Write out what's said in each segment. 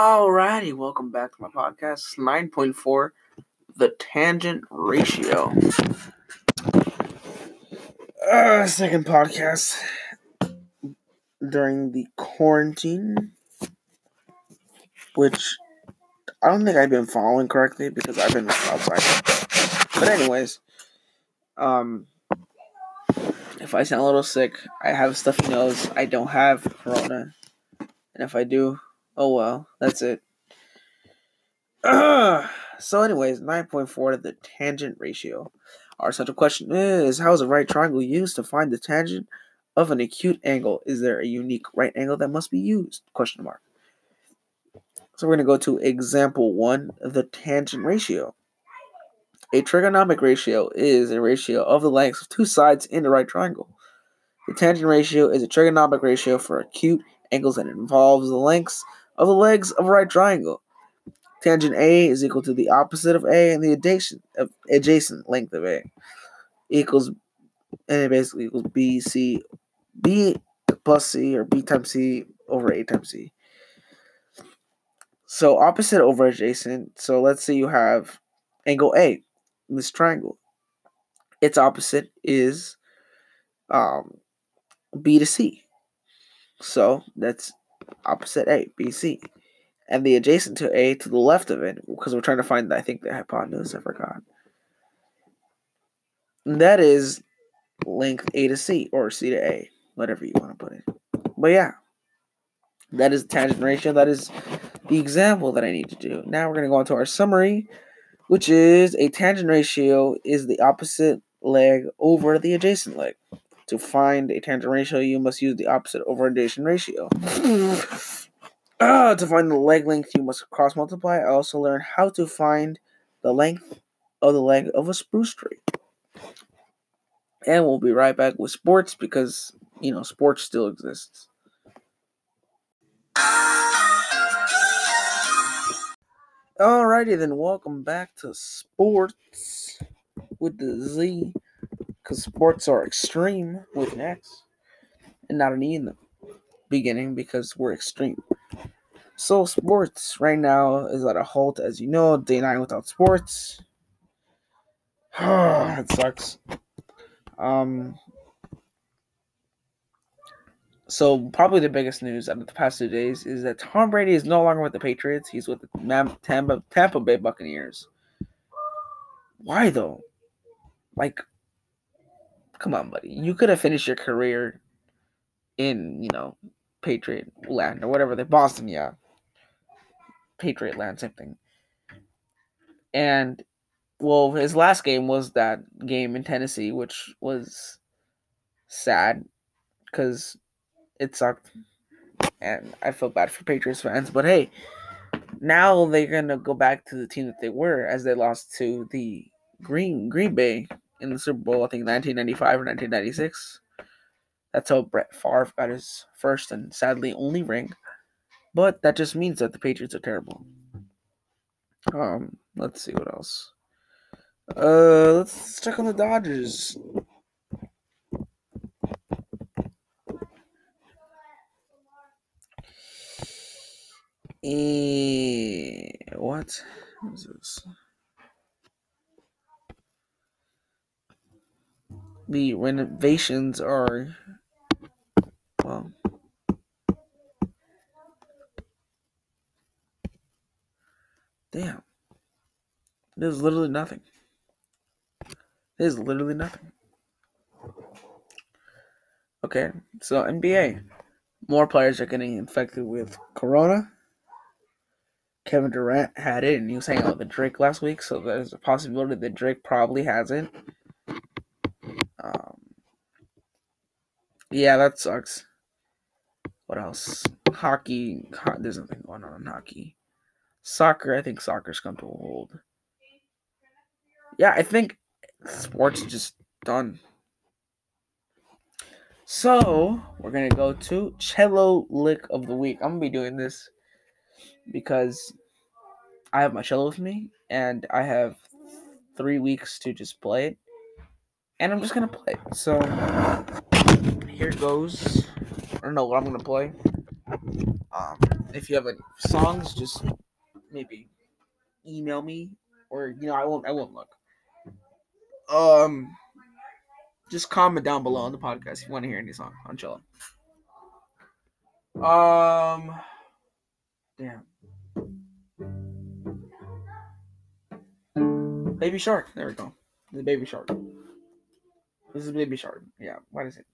Alrighty, welcome back to my podcast, 9.4, The Tangent Ratio. Second podcast during the quarantine, which I don't think I've been following correctly because I've been outside. But anyways, if I sound a little sick, I have a stuffy nose, I don't have corona, and if I do, oh well, that's it. So anyways, 9.4 to the tangent ratio. Our central question is, how is a right triangle used to find the tangent of an acute angle? Is there a unique right angle that must be used? Question mark. So we're going to go to example 1, the tangent ratio. A trigonomic ratio is a ratio of the lengths of two sides in a right triangle. The tangent ratio is a trigonomic ratio for acute angles that involves the lengths of the legs of a right triangle. Tangent A is equal to the opposite of A and the adjacent length of A. And it basically equals B plus C, or B times C over A times C. So opposite over adjacent. So let's say you have angle A in this triangle. Its opposite is B to C. So that's opposite A, BC. And the adjacent to A to the left of it, because we're trying to find, I think, the hypotenuse, I forgot. And that is length A to C, or C to A, whatever you want to put it. But yeah, that is the tangent ratio. That is the example that I need to do. Now we're going to go on to our summary, which is a tangent ratio is the opposite leg over the adjacent leg. To find a tangent ratio, you must use the opposite over adjacent ratio. To find the leg length, you must cross multiply. I also learned how to find the length of the leg of a spruce tree. And we'll be right back with sports because, you know, sports still exists. Alrighty then, welcome back to sports with the Z. Because sports are extreme with an X and not an E in the beginning because we're extreme. So sports right now is at a halt, as you know. Day 9 without sports. It sucks. So probably the biggest news out of the past 2 days is that Tom Brady is no longer with the Patriots. He's with the Tampa Bay Buccaneers. Why though? Like, come on, buddy. You could have finished your career in, you know, Patriot land or whatever. Boston, yeah. Patriot land, same thing. And, well, his last game was that game in Tennessee, which was sad because it sucked. And I feel bad for Patriots fans. But, hey, now they're going to go back to the team that they were, as they lost to the Green Bay in the Super Bowl, I think 1995 or 1996. That's how Brett Favre got his first and sadly only ring. But that just means that the Patriots are terrible. Let's see what else. Let's check on the Dodgers. What is this? The renovations are, well, damn. There's literally nothing. Okay, so NBA. More players are getting infected with corona. Kevin Durant had it, and he was hanging out with Drake last week, so there's a possibility that Drake probably has it. Yeah, that sucks. What else? Hockey. There's nothing going on in hockey. Soccer. I think soccer's come to a hold. Yeah, I think sports is just done. So, we're going to go to Cello Lick of the Week. I'm going to be doing this because I have my cello with me, and I have 3 weeks to just play it. And I'm just going to play it. So, here goes. I don't know what I'm going to play. If you have any songs, just maybe email me, or I won't look. Just comment down below on the podcast if you want to hear any song. I'm chilling. Damn. Baby Shark. There we go. The Baby Shark. This is Baby Shark. Yeah. What is it?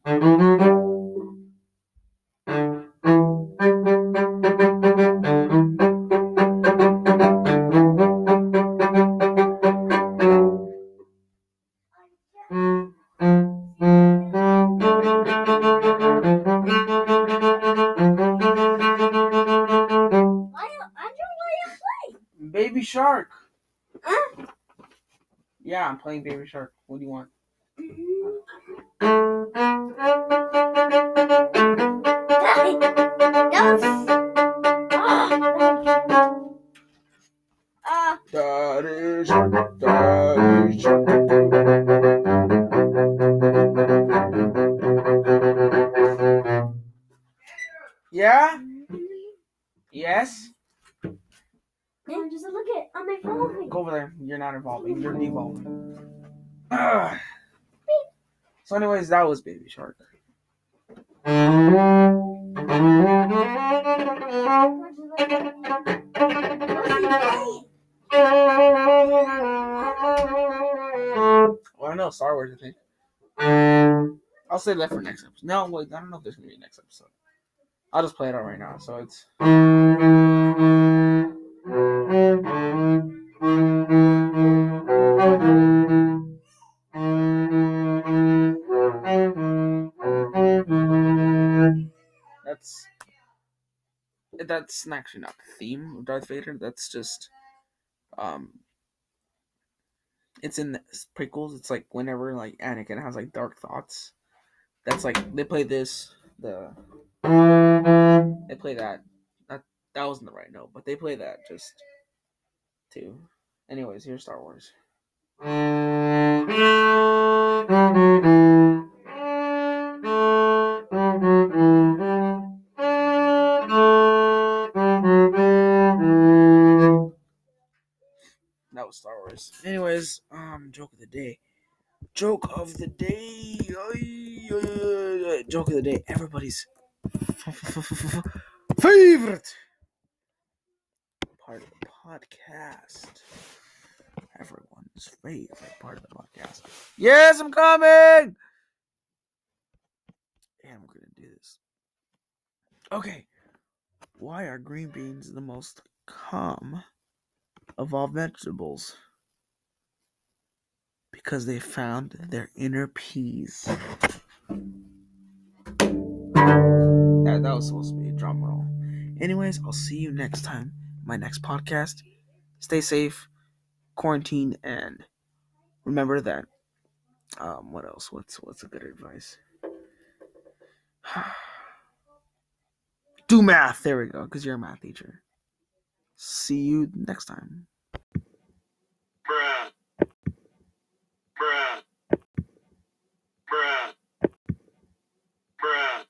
Shark. Huh? Yeah, I'm playing Baby Shark. What do you want? Daddy Shark, Daddy Shark. Yeah? Yes? Yeah, just look at I'm evolving. Go over there. You're not evolving. You're devolving. So, anyways, that was Baby Shark. Well, I know Star Wars. I think I'll say that for next episode. No, wait. I don't know if there's gonna be a next episode. I'll just play it out right now. So it's. That's actually not the theme of Darth Vader. That's just, it's in the prequels. It's like whenever like Anakin has like dark thoughts. That's like they play this. They play that. That wasn't the right note, but they play that just to. Anyways, here's Star Wars. Star Wars. Anyways, joke of the day. Joke of the day. Joke of the day. Everybody's favorite part of the podcast. Everyone's favorite part of the podcast. Yes, I'm coming. And we're gonna do this. Okay. Why are green beans the most calm of all vegetables? Because they found their inner peas. That was supposed to be a drum roll. Anyways, I'll see you next time. My next podcast. Stay safe, quarantine, and remember that. What else? What's a good advice? Do math. There we go. Because you're a math teacher. See you next time. Brett.